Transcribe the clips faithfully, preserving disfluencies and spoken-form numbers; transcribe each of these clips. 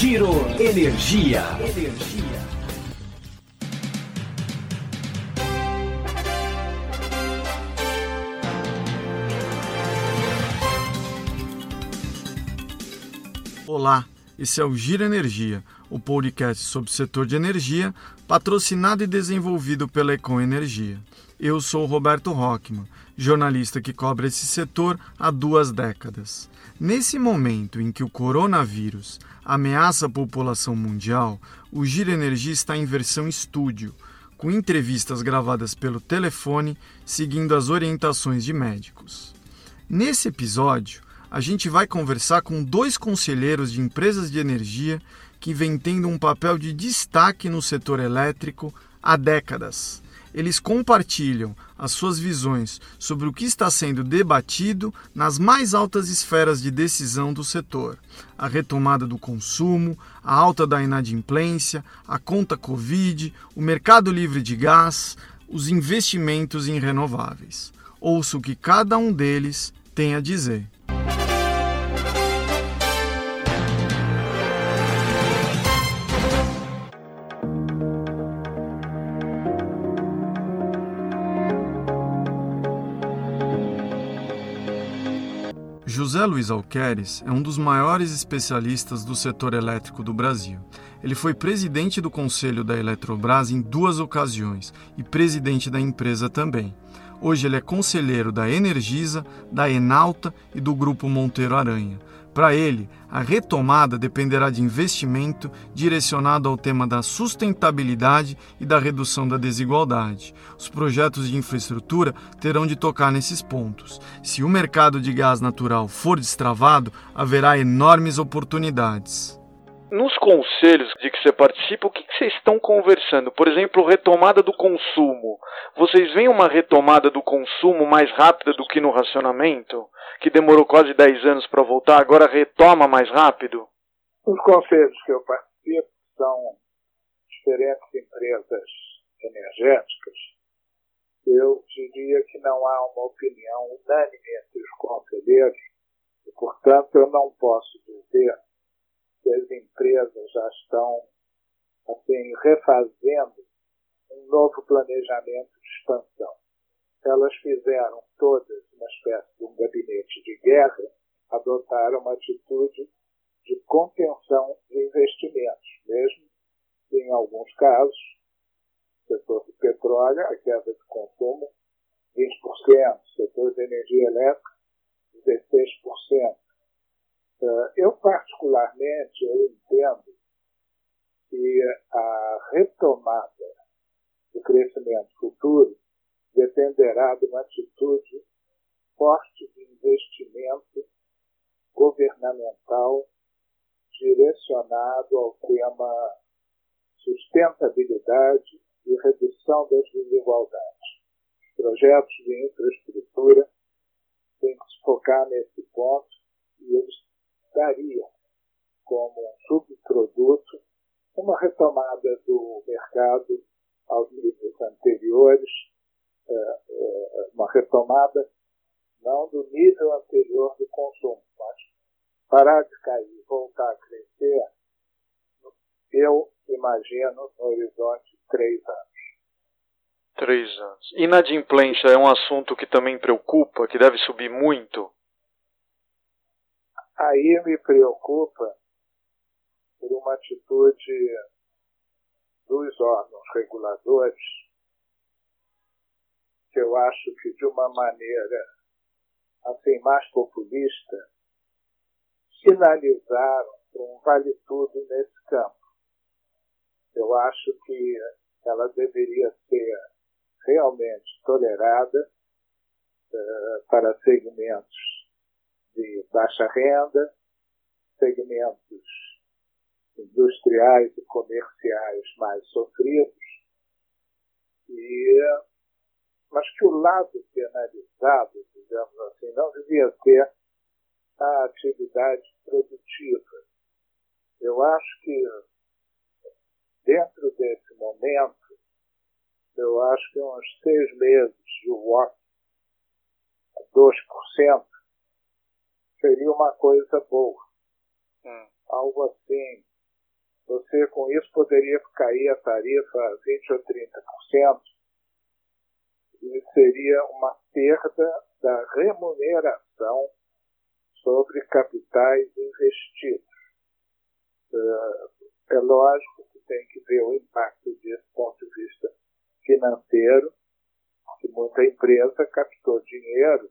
Giro Energia. Olá, esse é o Giro Energia, o podcast sobre o setor de energia, patrocinado e desenvolvido pela Econ Energia. Eu sou o Roberto Rockman, jornalista que cobre esse setor há duas décadas. Nesse momento em que o coronavírus ameaça a população mundial, o Giro Energia está em versão estúdio, com entrevistas gravadas pelo telefone, seguindo as orientações de médicos. Nesse episódio, a gente vai conversar com dois conselheiros de empresas de energia que vem tendo um papel de destaque no setor elétrico há décadas. Eles compartilham as suas visões sobre o que está sendo debatido nas mais altas esferas de decisão do setor. A retomada do consumo, a alta da inadimplência, a conta Covid, o mercado livre de gás, os investimentos em renováveis. Ouça o que cada um deles tem a dizer. José Luiz Alqueres é um dos maiores especialistas do setor elétrico do Brasil. Ele foi presidente do Conselho da Eletrobras em duas ocasiões e presidente da empresa também. Hoje ele é conselheiro da Energisa, da Enalta e do Grupo Monteiro Aranha. Para ele, a retomada dependerá de investimento direcionado ao tema da sustentabilidade e da redução da desigualdade. Os projetos de infraestrutura terão de tocar nesses pontos. Se o mercado de gás natural for destravado, haverá enormes oportunidades. Nos conselhos de que você participa, o que vocês estão conversando? Por exemplo, retomada do consumo. Vocês veem uma retomada do consumo mais rápida do que no racionamento? Que demorou quase dez anos para voltar, agora retoma mais rápido? Os conselhos que eu participo são diferentes empresas energéticas. Eu diria que não há uma opinião unânime entre os conselheiros, e, portanto, eu não posso dizer que as empresas já estão assim, refazendo um novo planejamento de expansão. Elas fizeram todas uma espécie de um gabinete de guerra, adotaram uma atitude de contenção de investimentos, mesmo que em alguns casos, setor de petróleo, a queda de consumo, vinte por cento, setor de energia elétrica, dezesseis por cento. Eu, particularmente, eu entendo que a retomada do crescimento futuro dependerá de uma atitude forte de investimento governamental direcionado ao tema sustentabilidade e redução das desigualdades. Os projetos de infraestrutura têm que se focar nesse ponto e eles dariam como um subproduto uma retomada do mercado aos níveis anteriores, uma retomada não do nível anterior do consumo, mas parar de cair, voltar a crescer, eu imagino no horizonte de três anos. Três anos. Inadimplência é um assunto que também preocupa, que deve subir muito? Aí me preocupa por uma atitude dos órgãos reguladores que eu acho que de uma maneira assim mais populista sinalizaram um vale-tudo nesse campo. Eu acho que ela deveria ser realmente tolerada uh, para segmentos de baixa renda, segmentos industriais e comerciais mais sofridos, e, mas que o lado penalizado, digamos assim, não devia ser a atividade produtiva. Eu acho que, dentro desse momento, eu acho que uns seis meses de W O C, dois por cento, seria uma coisa boa. Hum. Algo assim, Você, com isso, poderia cair a tarifa vinte por cento ou trinta por cento e seria uma perda da remuneração sobre capitais investidos. É lógico que tem que ver o impacto desse ponto de vista financeiro, que muita empresa captou dinheiro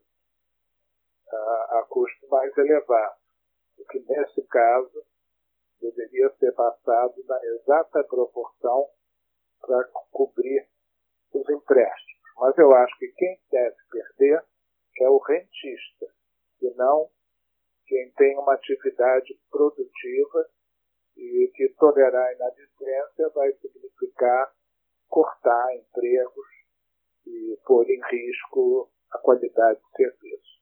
a, a custo mais elevado, o que nesse caso deveria ser passado na exata proporção para cobrir os empréstimos. Mas eu acho que quem deve perder é o rentista, e não quem tem uma atividade produtiva e que tolerar a inadimplência vai significar cortar empregos e pôr em risco a qualidade do serviço.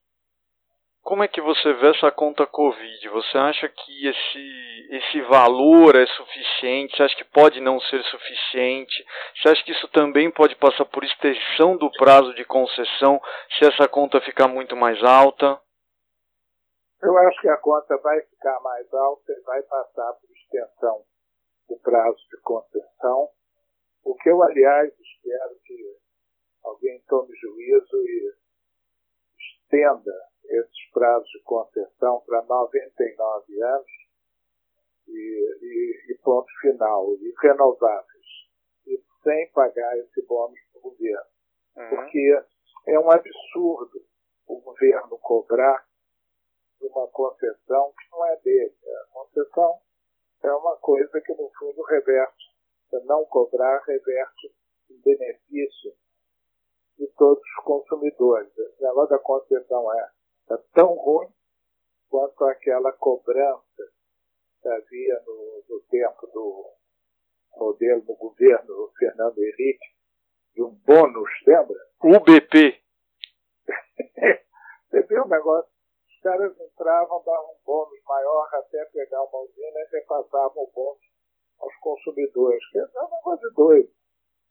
Como é que você vê essa conta Covid? Você acha que esse, esse valor é suficiente? Você acha que pode não ser suficiente? Você acha que isso também pode passar por extensão do prazo de concessão se essa conta ficar muito mais alta? Eu acho que a conta vai ficar mais alta e vai passar por extensão do prazo de concessão. O que eu, aliás, espero que alguém tome juízo e estenda esses prazos de concessão para noventa e nove anos e, e, e ponto final, e renováveis, e sem pagar esse bônus para o governo. Uhum. Porque é um absurdo o governo cobrar uma concessão que não é dele. A concessão é uma coisa que, no fundo, reverte. Se não cobrar, reverte em benefício de todos os consumidores. O negócio da concessão é, é tão ruim quanto aquela cobrança que havia no, no tempo do modelo do governo Fernando Henrique, de um bônus, lembra? U B P. Você viu o negócio? Os caras entravam, davam um bônus maior até pegar uma usina e repassavam o bônus aos consumidores, que é um negócio de doido.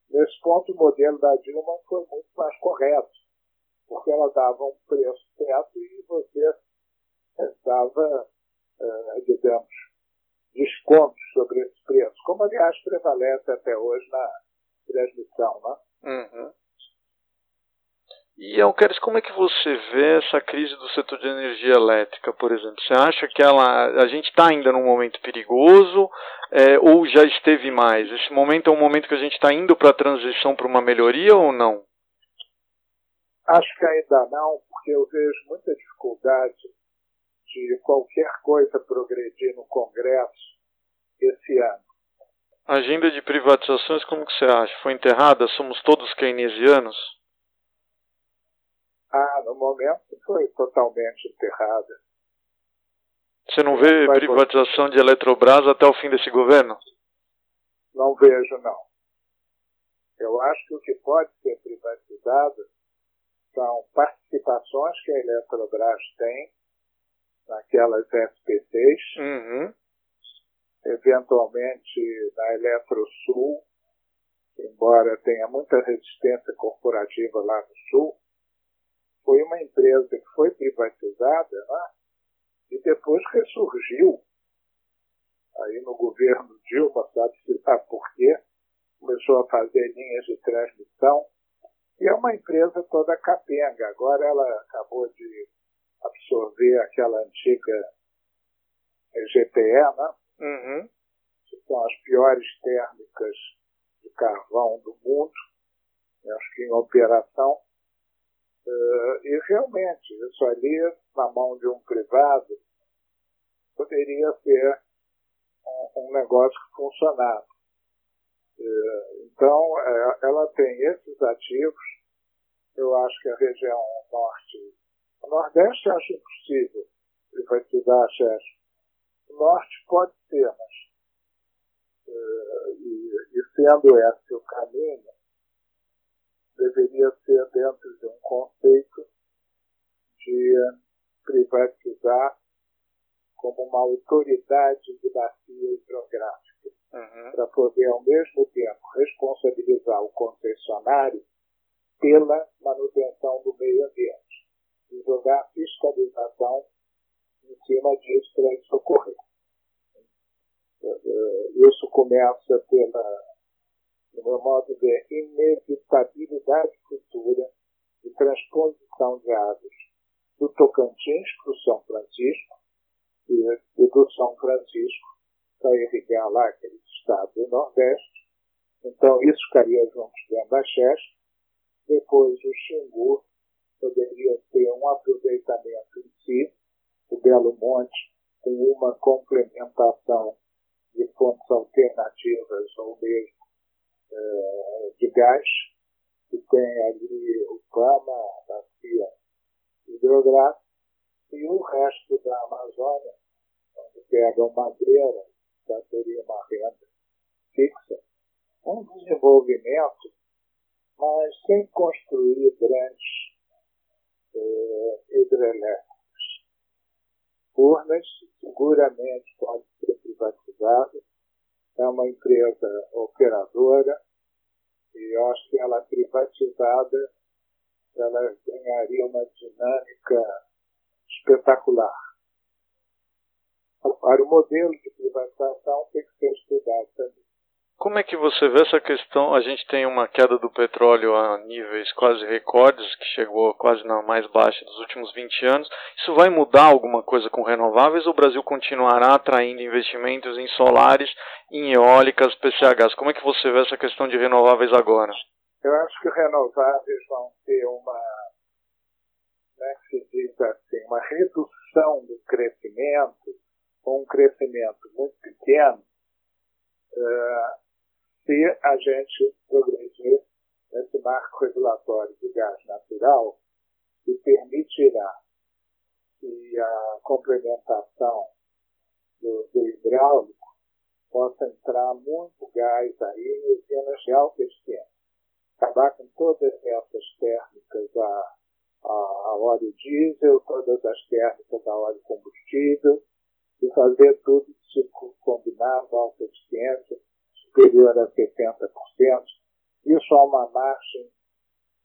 Nesse ponto, o modelo da Dilma foi muito mais correto, porque ela dava um preço certo e você dava, eh, digamos, descontos sobre esse preço, como, aliás, prevalece até hoje na transmissão, né? Uhum. E, Alqueres, como é que você vê essa crise do setor de energia elétrica, por exemplo? Você acha que ela, a gente está ainda num momento perigoso é, ou já esteve mais? Esse momento é um momento que a gente está indo para a transição para uma melhoria ou não? Acho que ainda não, porque eu vejo muita dificuldade de qualquer coisa progredir no Congresso esse ano. A agenda de privatizações, como que você acha? Foi enterrada? Somos todos keynesianos? Ah, no momento foi totalmente enterrada. Você não vê Vai privatização de Eletrobras até o fim desse governo? Não vejo, não. Eu acho que o que pode ser privatizado são participações que a Eletrobras tem naquelas S P Cs, uhum. eventualmente na EletroSul, embora tenha muita resistência corporativa lá no Sul. Foi uma empresa que foi privatizada, né? E depois ressurgiu. Aí no governo Dilma, sabe-se lá por quê, começou a fazer linhas de transmissão. E é uma empresa toda capenga. Agora ela acabou de absorver aquela antiga E G T, né? Uhum. Que são as piores térmicas de carvão do mundo. Acho que em operação. Uh, e realmente, isso ali, na mão de um privado, poderia ser um, um negócio que funcionasse. Uh, então, uh, ela tem esses ativos. Eu acho que a região norte, o nordeste acho impossível privatizar a Acheche. O norte pode ser, mas uh, e, e sendo esse o caminho, deveria ser dentro de um conceito de privatizar como uma autoridade de bacia hidrográfica, uhum. para poder, ao mesmo tempo, responsabilizar o concessionário pela manutenção do meio ambiente e jogar fiscalização em cima disso para isso ocorrer. isso começa pela, no meu modo de ver, inevitabilidade futura de transposição de águas do Tocantins para o São Francisco e, e do São Francisco para irrigar lá aquele estado do Nordeste. Então, isso ficaria junto de Andaxés. Depois, o Xingu poderia ter um aproveitamento em si, o Belo Monte, com uma complementação de fontes alternativas ou mesmo é, de gás, que tem ali o Pama, a bacia hidrográfica, e o resto da Amazônia, onde pegam madeira, já teria uma renda fixa. Um desenvolvimento, mas sem construir grandes eh, hidrelétricas. Furnas seguramente pode ser privatizada, é uma empresa operadora, e eu acho que ela privatizada, ela ganharia uma dinâmica espetacular. Para o modelo de privatização tem que ser estudado também. Como é que você vê essa questão? A gente tem uma queda do petróleo a níveis quase recordes, que chegou quase na mais baixa dos últimos vinte anos. Isso vai mudar alguma coisa com renováveis ou o Brasil continuará atraindo investimentos em solares, em eólicas, P C Hs? Como é que você vê essa questão de renováveis agora? Eu acho que renováveis vão ter uma, como é que se diz assim, uma redução do crescimento, ou um crescimento muito pequeno, uh, se a gente progredir nesse marco regulatório de gás natural, que permitirá que a complementação do, do hidráulico possa entrar muito gás aí em usinas de alta eficiência. Acabar com todas essas térmicas a, a, a óleo diesel, todas as térmicas a óleo combustível, e fazer tudo tipo combinado, alta eficiência, superior a setenta por cento. Isso é uma margem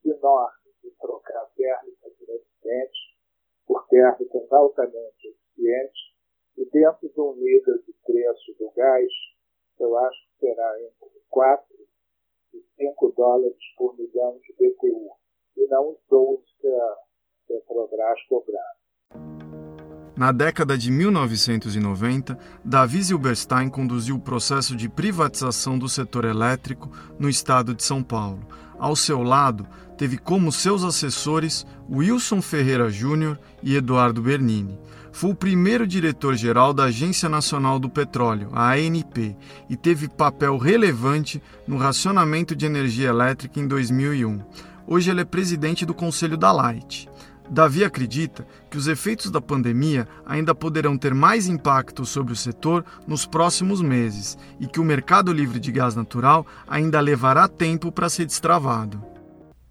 enorme de trocar térmicas ineficientes por térmicas altamente eficientes, e dentro de um nível de preço do gás, eu acho que será entre quatro e cinco dólares por milhão de B T U, e não os doze que a Eletrobras cobrava. Na década de mil novecentos e noventa, Davi Zilberstein conduziu o processo de privatização do setor elétrico no estado de São Paulo. Ao seu lado, teve como seus assessores Wilson Ferreira Júnior e Eduardo Bernini. Foi o primeiro diretor-geral da Agência Nacional do Petróleo, a A N P, e teve papel relevante no racionamento de energia elétrica em dois mil e um. Hoje ele é presidente do Conselho da Light. Davi acredita que os efeitos da pandemia ainda poderão ter mais impacto sobre o setor nos próximos meses e que o mercado livre de gás natural ainda levará tempo para ser destravado.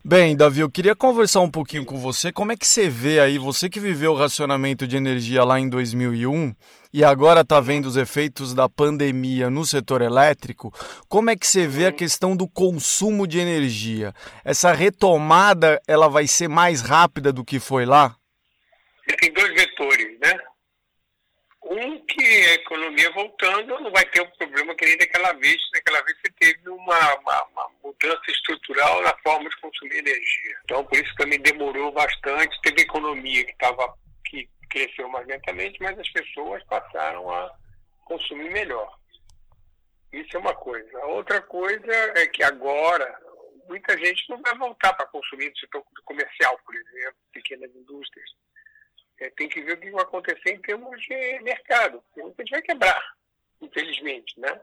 Bem, Davi, eu queria conversar um pouquinho com você. Como é que você vê aí, você que viveu o racionamento de energia lá em dois mil e um e agora está vendo os efeitos da pandemia no setor elétrico, como é que você vê a questão do consumo de energia? Essa retomada, ela vai ser mais rápida do que foi lá? Tem dois vetores, né? Um, que a economia voltando não vai ter o problema que nem daquela vez. Daquela vez você teve uma, uma, uma mudança estrutural na forma de consumir energia. Então, por isso também demorou bastante. Teve economia que, tava, que cresceu mais lentamente, mas as pessoas passaram a consumir melhor. Isso é uma coisa. A outra coisa é que agora muita gente não vai voltar para consumir no setor comercial, por exemplo, pequenas indústrias. É, tem que ver o que vai acontecer em termos de mercado. Muita gente vai quebrar, infelizmente, né?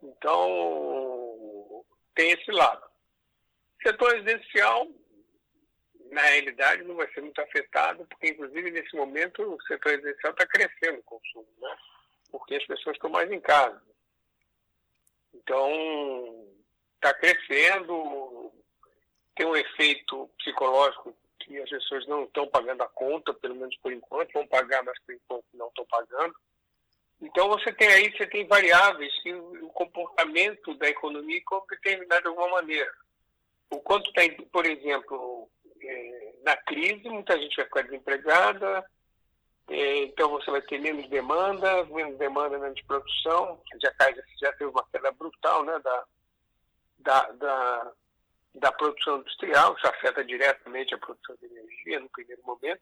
Então, tem esse lado. O setor residencial, na realidade, não vai ser muito afetado, porque, inclusive, nesse momento, o setor residencial está crescendo o consumo, né? Porque as pessoas estão mais em casa. Então, está crescendo, tem um efeito psicológico que as pessoas não estão pagando a conta, pelo menos por enquanto, vão pagar, mas por enquanto não estão pagando. Então você tem aí, você tem variáveis, e o comportamento da economia como determinado de alguma maneira. O quanto está, por exemplo, na crise, muita gente vai ficar desempregada, Então você vai ter menos demanda, menos demanda menos produção, já, cai, já teve uma queda brutal, né, da, da, da, da produção industrial, isso afeta diretamente a produção de energia no primeiro momento,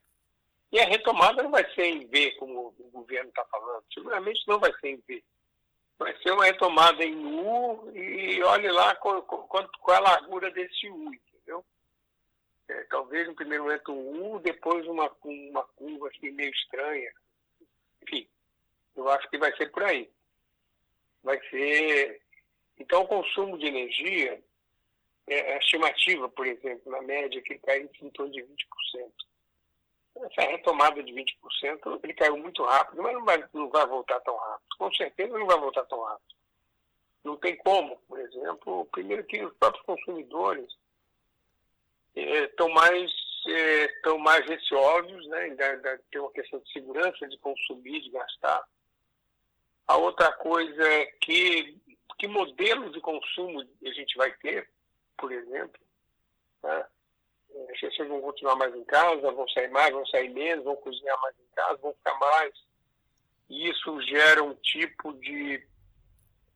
e a retomada não vai ser em V, como o governo está falando, seguramente não vai ser em V, vai ser uma retomada em U, e olhe lá qual, qual, qual a largura desse U, entendeu? É, talvez no primeiro momento um U, depois uma, uma curva assim, meio estranha. Enfim, eu acho que vai ser por aí. Vai ser... Então, o consumo de energia, é, a estimativa, por exemplo, na média, que ele caiu em torno de vinte por cento. Essa retomada de vinte por cento, ele caiu muito rápido, mas não vai, não vai voltar tão rápido. Com certeza não vai voltar tão rápido. Não tem como, por exemplo, primeiro que os próprios consumidores estão é, mais, é, mais receosos, né? Da, da, tem uma questão de segurança, de consumir, de gastar. A outra coisa é que, que modelo de consumo a gente vai ter, por exemplo. Tá? As pessoas vão continuar mais em casa, vão sair mais, vão sair menos, vão cozinhar mais em casa, vão ficar mais. E isso gera um tipo de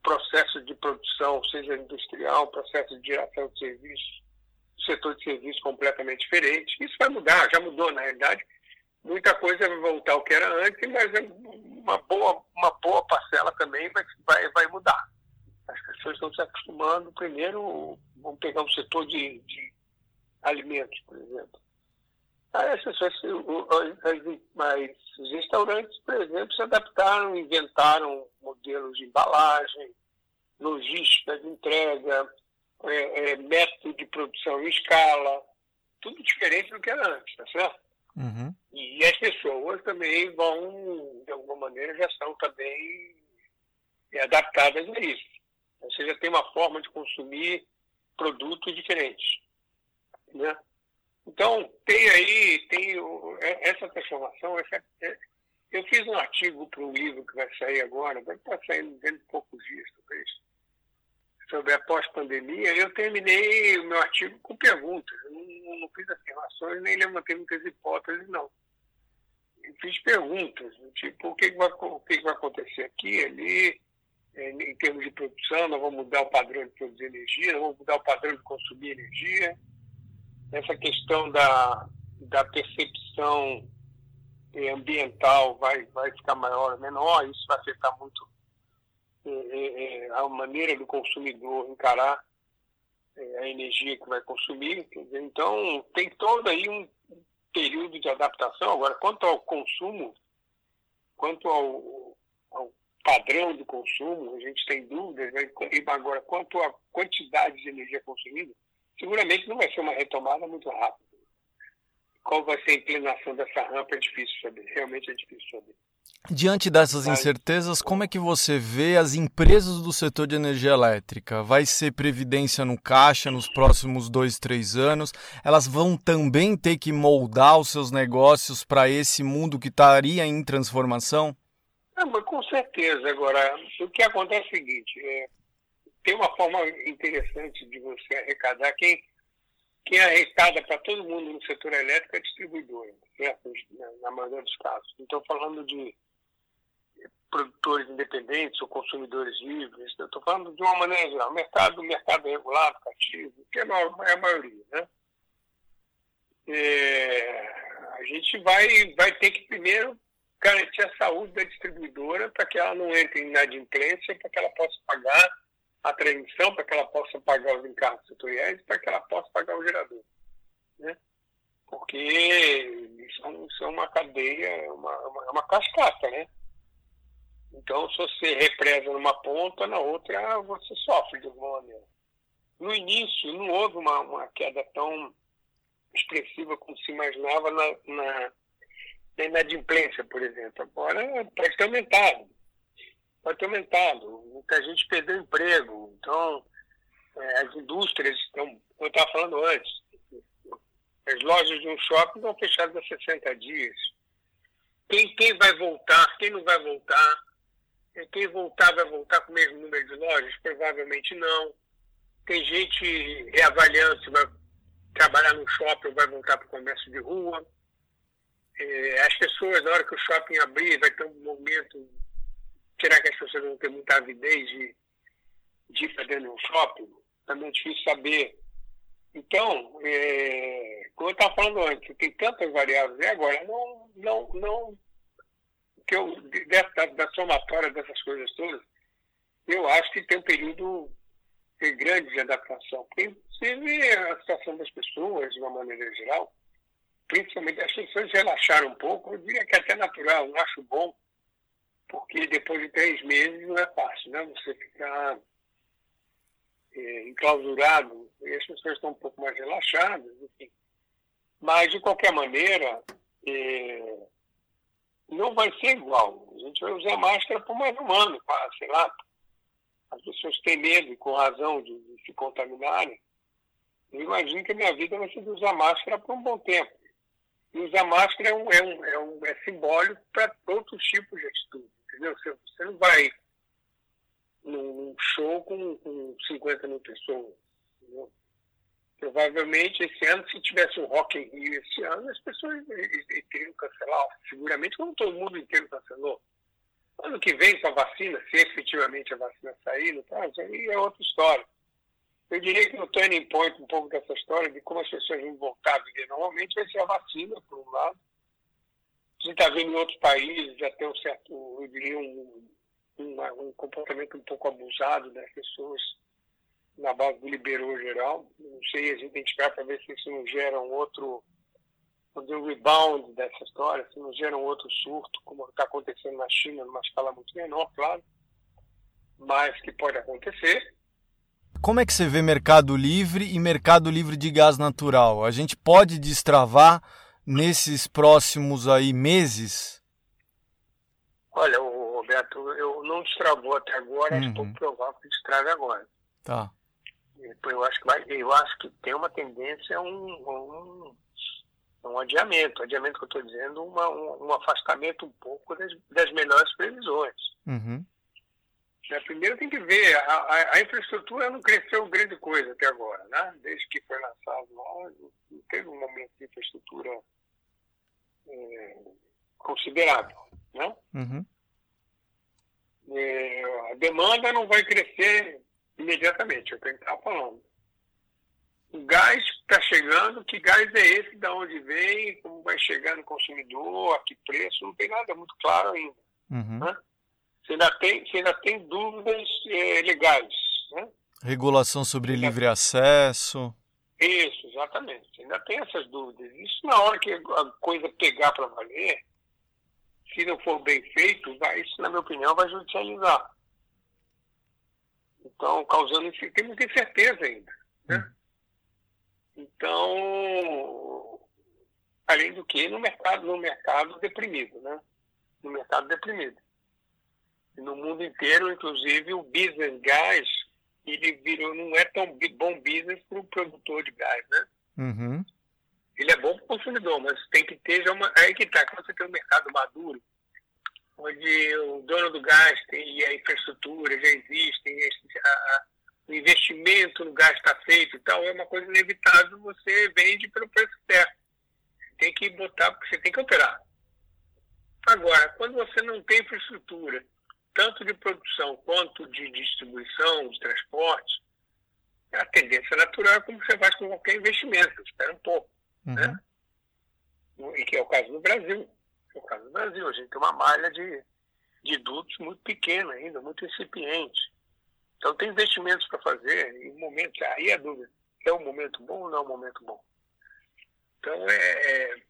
processo de produção, seja industrial, processo de geração de serviços, setor de serviço completamente diferente. Isso vai mudar, já mudou na realidade. Muita coisa vai voltar ao que era antes, mas uma boa, uma boa parcela também vai, vai, vai mudar. As pessoas estão se acostumando. Primeiro, vamos pegar um setor de, de alimentos, por exemplo. Aí as pessoas, os restaurantes, por exemplo, se adaptaram, inventaram modelos de embalagem, logística de entrega, É, é, método de produção em escala, tudo diferente do que era antes, tá certo? Uhum. E as pessoas também vão, de alguma maneira, já são também adaptadas a isso. Ou seja, tem uma forma de consumir produtos diferentes, né? Então, tem aí, tem o, essa transformação. Essa, eu fiz um artigo para um livro que vai sair agora, vai estar saindo dentro de poucos dias, talvez, sobre a pós-pandemia. Eu terminei o meu artigo com perguntas. Eu não, não fiz afirmações, nem levantei muitas hipóteses, não. Eu fiz perguntas, tipo, o que vai, o que vai acontecer aqui, ali, em termos de produção, nós vamos mudar o padrão de produzir energia, nós vamos mudar o padrão de consumir energia. Essa questão da, da percepção ambiental vai, vai ficar maior ou menor, isso vai afetar muito a maneira do consumidor encarar a energia que vai consumir. Então, tem todo aí um período de adaptação. Agora, quanto ao consumo, quanto ao, ao padrão de consumo, a gente tem dúvidas, né? Agora, quanto à quantidade de energia consumida, seguramente não vai ser uma retomada muito rápida. Qual vai ser a inclinação dessa rampa é difícil saber, realmente é difícil saber. Diante dessas incertezas, como é que você vê as empresas do setor de energia elétrica? Vai ser previdência no caixa nos próximos dois, três anos? Elas vão também ter que moldar os seus negócios para esse mundo que estaria em transformação? É, mas com certeza. Agora, o que acontece é o seguinte, é, tem uma forma interessante de você arrecadar. Quem, quem arrecada para todo mundo no setor elétrico é distribuidora, certo? Na maioria dos casos. Então, falando de produtores independentes ou consumidores livres, eu estou falando de uma maneira geral, mercado, mercado regulado, cativo, que é a maioria, né? É, a gente vai, vai ter que primeiro garantir a saúde da distribuidora para que ela não entre em inadimplência, para que ela possa pagar a transmissão, para que ela possa pagar os encargos setoriais, para que ela possa pagar o gerador, né? Porque isso, isso é uma cadeia, é uma, uma, uma cascata, né? Então, se você represa numa ponta, na outra você sofre de alguma maneira. No início, não houve uma, uma queda tão expressiva como se imaginava na, na, na inadimplência, por exemplo. Agora pode ter aumentado. Pode ter aumentado. Muita gente perdeu emprego. Então, é, as indústrias estão, como eu estava falando antes, as lojas de um shopping estão fechadas há sessenta dias. Quem, quem vai voltar, quem não vai voltar, quem voltar vai voltar com o mesmo número de lojas? Provavelmente não. Tem gente reavaliando se vai trabalhar no shopping ou vai voltar para o comércio de rua. é, as pessoas, na hora que o shopping abrir, vai ter um momento, será que as pessoas vão ter muita avidez de, de ir para dentro de um shopping? Também é difícil saber. Então, é, como eu estava falando antes, tem tantas variáveis, né? Agora, não, não, não, que eu, da, da somatória dessas coisas todas, eu acho que tem um período grande de adaptação, porque inclusive a situação das pessoas, de uma maneira geral, principalmente as pessoas relaxaram um pouco, eu diria que é até natural, eu acho bom, porque depois de três meses não é fácil, né? Você ficar é, enclausurado, e as pessoas estão um pouco mais relaxadas, enfim. Mas, de qualquer maneira, é, não vai ser igual. A gente vai usar máscara por mais um ano, sei lá. As pessoas têm medo, com razão, de, de se contaminarem. Eu imagino que a minha vida vai ser de usar máscara por um bom tempo. E usar máscara é, um, é, um, é, um, é simbólico para outros tipos de atitude, entendeu? Você, você não vai num show com, com cinquenta mil pessoas, entendeu? Provavelmente, esse ano, se tivesse um Rock in Rio esse ano, as pessoas teriam cancelado, seguramente, como todo mundo inteiro cancelou. Ano que vem, com a vacina, se efetivamente a vacina sair, no caso, aí é outra história. Eu diria que o turning point um pouco dessa história de como as pessoas vão voltar a viver normalmente vai ser a vacina, por um lado. A gente está vendo em outros países já tem um certo, eu diria, um, um, um comportamento um pouco abusado das pessoas na base do liberou geral. Não sei, a gente tem que esperar para ver se isso não gera um outro... fazer um rebound dessa história, se não gera um outro surto, como está acontecendo na China, numa escala muito menor, claro, mas que pode acontecer. Como é que você vê mercado livre e mercado livre de gás natural? A gente pode destravar nesses próximos aí meses? Olha, Roberto, eu não destravou até agora, uhum. Acho pouco provável que destrave agora. Tá. Eu acho que, vai, eu acho que tem uma tendência a um... um... um adiamento, adiamento que eu estou dizendo, uma, um, um afastamento um pouco das, das melhores previsões. Uhum. Primeiro tem que ver, a, a, a infraestrutura não cresceu grande coisa até agora, né? Desde que foi lançado, não teve um aumento de infraestrutura é, considerável, né? Uhum. É, a demanda não vai crescer imediatamente, é o que a gente estava falando. O gás está chegando, que gás é esse, de onde vem, como vai chegar no consumidor, a que preço, não tem nada muito claro ainda. Uhum. Né? Você, ainda tem, você ainda tem dúvidas é, legais. Né? Regulação sobre ainda... livre acesso. Isso, exatamente. Você ainda tem essas dúvidas. Isso na hora que a coisa pegar para valer, se não for bem feito, vai, isso, na minha opinião, vai judicializar. Então, causando isso, tem muita incerteza ainda. Né? Uhum. Então, além do que, no mercado, no mercado deprimido, né? No mercado deprimido. No mundo inteiro, inclusive, o business gás, ele virou, não é tão bom business para o produtor de gás, né? Uhum. Ele é bom para o consumidor, mas tem que ter já uma... Aí que está, quando você tem um mercado maduro, onde o dono do gás tem a infraestrutura, já existem a... o investimento no gás está feito e tal, é uma coisa inevitável, você vende pelo preço certo. Você tem que botar, você tem que operar. Agora, quando você não tem infraestrutura, tanto de produção quanto de distribuição, de transporte, a tendência natural é como você faz com qualquer investimento, você espera um pouco. Uhum. Né? E que é o caso do Brasil. É o caso do Brasil, a gente tem uma malha de, de dutos muito pequena ainda, muito incipiente. Então, tem investimentos para fazer, e o momento, aí é a dúvida, é um momento bom ou não é um momento bom? Então, é,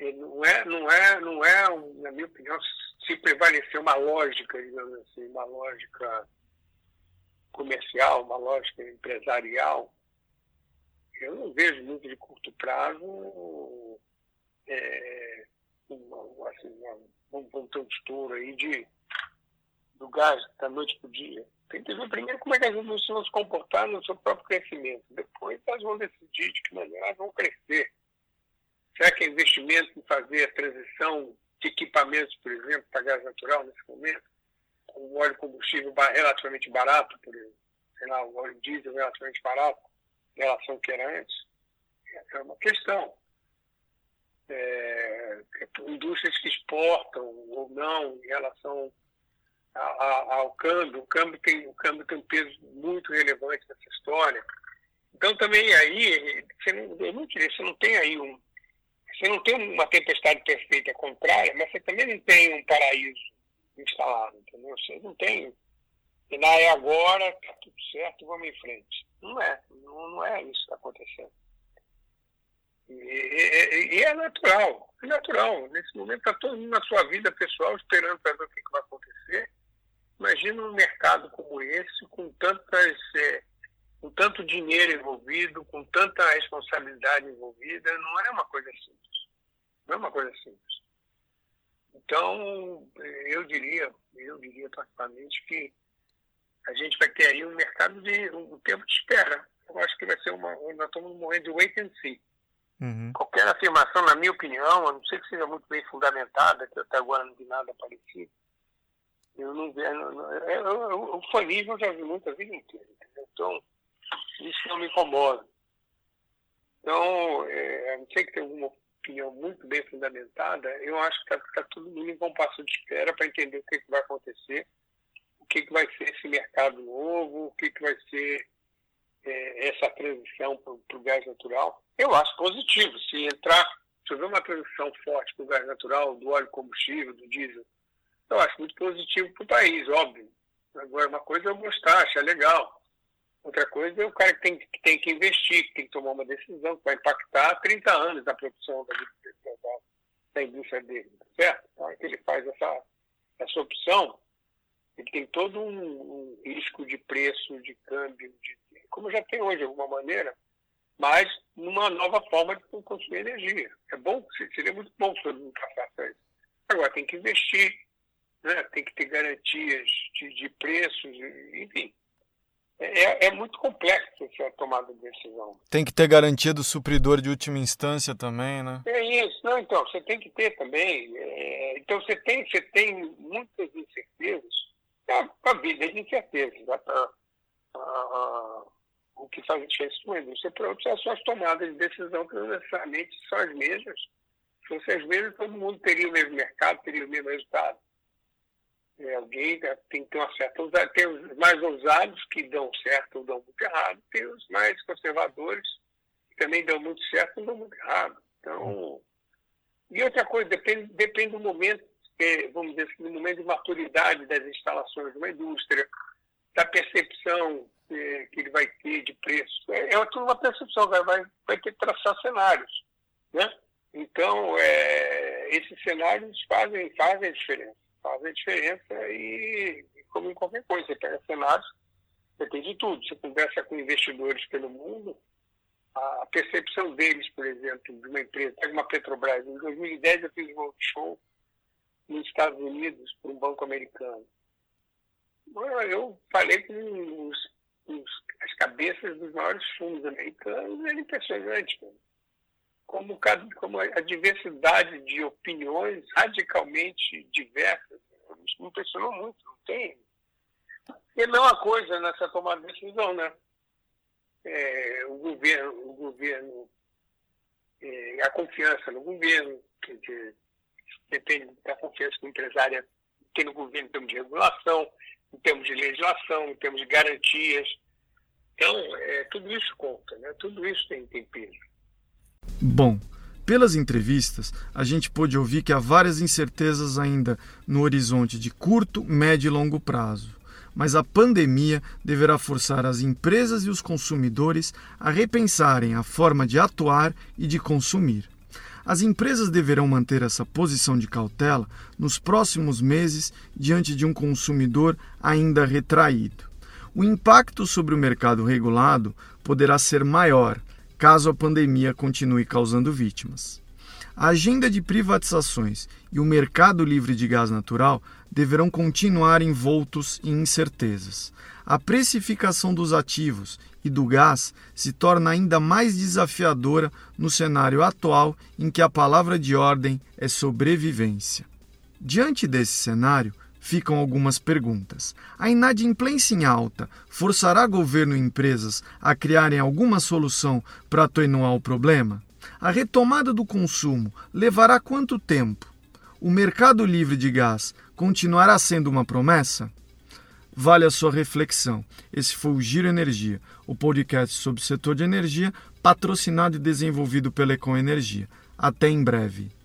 é, não, é, não, é, não é, na minha opinião, se prevalecer uma lógica, digamos assim, uma lógica comercial, uma lógica empresarial, eu não vejo muito de curto prazo, é, uma, assim, um montão de estouro aí de... do gás, da noite para o dia. Tem que ver primeiro como é que as indústrias vão se comportar no seu próprio crescimento. Depois elas vão decidir de que maneira elas vão crescer. Será que é investimento em fazer a transição de equipamentos, por exemplo, para gás natural nesse momento? O óleo combustível relativamente barato, por exemplo. Sei lá, o óleo diesel relativamente barato em relação ao que era antes. Essa é uma questão. É... indústrias que exportam ou não em relação a, a, ao câmbio. O câmbio, tem, o câmbio tem um peso muito relevante nessa história. Então, também aí, você não, eu não diria, você não tem aí um... Você não tem uma tempestade perfeita contrária, mas você também não tem um paraíso instalado, entendeu? Você não tem... E lá é agora, tá tudo certo, vamos em frente. Não é, não, não é isso que está acontecendo. E, e, e é natural, é natural. Nesse momento está todo mundo na sua vida pessoal esperando para ver o que, que vai acontecer. Imagina um mercado como esse, com tantas... É, com tanto dinheiro envolvido, com tanta responsabilidade envolvida, não é uma coisa simples. Não é uma coisa simples. Então, eu diria, eu diria praticamente que a gente vai ter aí um mercado de um tempo de espera. Eu acho que vai ser uma... Nós estamos num momento de wait and see. Uhum. Qualquer afirmação, na minha opinião, a não ser que seja muito bem fundamentada, que até agora não vi nada parecido, eu não vejo... O fanismo eu já vi muito a vida inteira, entendeu? Então, isso não me incomoda. Então, é, a não ser que tenha alguma opinião muito bem fundamentada, eu acho que está tá todo mundo em compasso de espera para entender o que, que vai acontecer, o que, que vai ser esse mercado novo, o que, que vai ser é, essa transição para o gás natural. Eu acho positivo. Se entrar, se houver uma transição forte para o gás natural, do óleo combustível, do diesel, eu acho muito positivo para o país, óbvio. Agora, uma coisa é eu gostar, achar legal. Outra coisa é o cara que tem, que tem que investir, que tem que tomar uma decisão que vai impactar trinta anos da produção da, da, da indústria dele, certo? Na hora que ele faz essa, essa opção, ele tem todo um, um risco de preço, de câmbio, de, como já tem hoje, de alguma maneira, mas numa nova forma de consumir energia. É bom, seria muito bom se todo mundo passasse isso. Agora, tem que investir, né? Tem que ter garantias de, de preços, enfim. É, é muito complexo essa tomada de decisão. Tem que ter garantia do supridor de última instância também, né? É isso. Não, então, você tem que ter também. É, então, você tem, você tem muitas incertezas. É a vida de incertezas. Tá? A, a, o que faz a diferença com a indústria é só as tomadas de decisão que não necessariamente são as mesmas. Se fossem as mesmas, todo mundo teria o mesmo mercado, teria o mesmo resultado. É, alguém tem que ter uma certa ousadeza. Tem os mais ousados que dão certo ou dão muito errado, tem os mais conservadores que também dão muito certo ou dão muito errado. Então, e outra coisa, depende, depende do momento, vamos dizer assim, do momento de maturidade das instalações de uma indústria, da percepção que ele vai ter de preço. É, é tudo uma percepção, vai, vai ter que traçar cenários, né? Então, é, esses cenários fazem, fazem a diferença. Faz a diferença e, como em qualquer coisa, você pega cenários, você tem de tudo. Você conversa com investidores pelo mundo, a percepção deles, por exemplo, de uma empresa, pega uma Petrobras. Em dois mil e dez, eu fiz um roadshow nos Estados Unidos para um banco americano. Eu falei com os, os, as cabeças dos maiores fundos americanos, era impressionante, cara. Como, como a diversidade de opiniões radicalmente diversas, me impressionou muito, não tem? E não há coisa nessa tomada de decisão, né? É, o governo, o governo é, a confiança no governo, que, que depende da confiança que o empresário tem no governo em termos de regulação, em termos de legislação, em termos de garantias. Então, é, tudo isso conta, né? Tudo isso tem, tem peso. Bom, pelas entrevistas, a gente pôde ouvir que há várias incertezas ainda no horizonte de curto, médio e longo prazo. Mas a pandemia deverá forçar as empresas e os consumidores a repensarem a forma de atuar e de consumir. As empresas deverão manter essa posição de cautela nos próximos meses diante de um consumidor ainda retraído. O impacto sobre o mercado regulado poderá ser maior, caso a pandemia continue causando vítimas. A agenda de privatizações e o mercado livre de gás natural deverão continuar envoltos em incertezas. A precificação dos ativos e do gás se torna ainda mais desafiadora no cenário atual em que a palavra de ordem é sobrevivência. Diante desse cenário, ficam algumas perguntas. A inadimplência em alta forçará governo e empresas a criarem alguma solução para atenuar o problema? A retomada do consumo levará quanto tempo? O mercado livre de gás continuará sendo uma promessa? Vale a sua reflexão. Esse foi o Giro Energia, o podcast sobre o setor de energia, patrocinado e desenvolvido pela Econ Energia. Até em breve.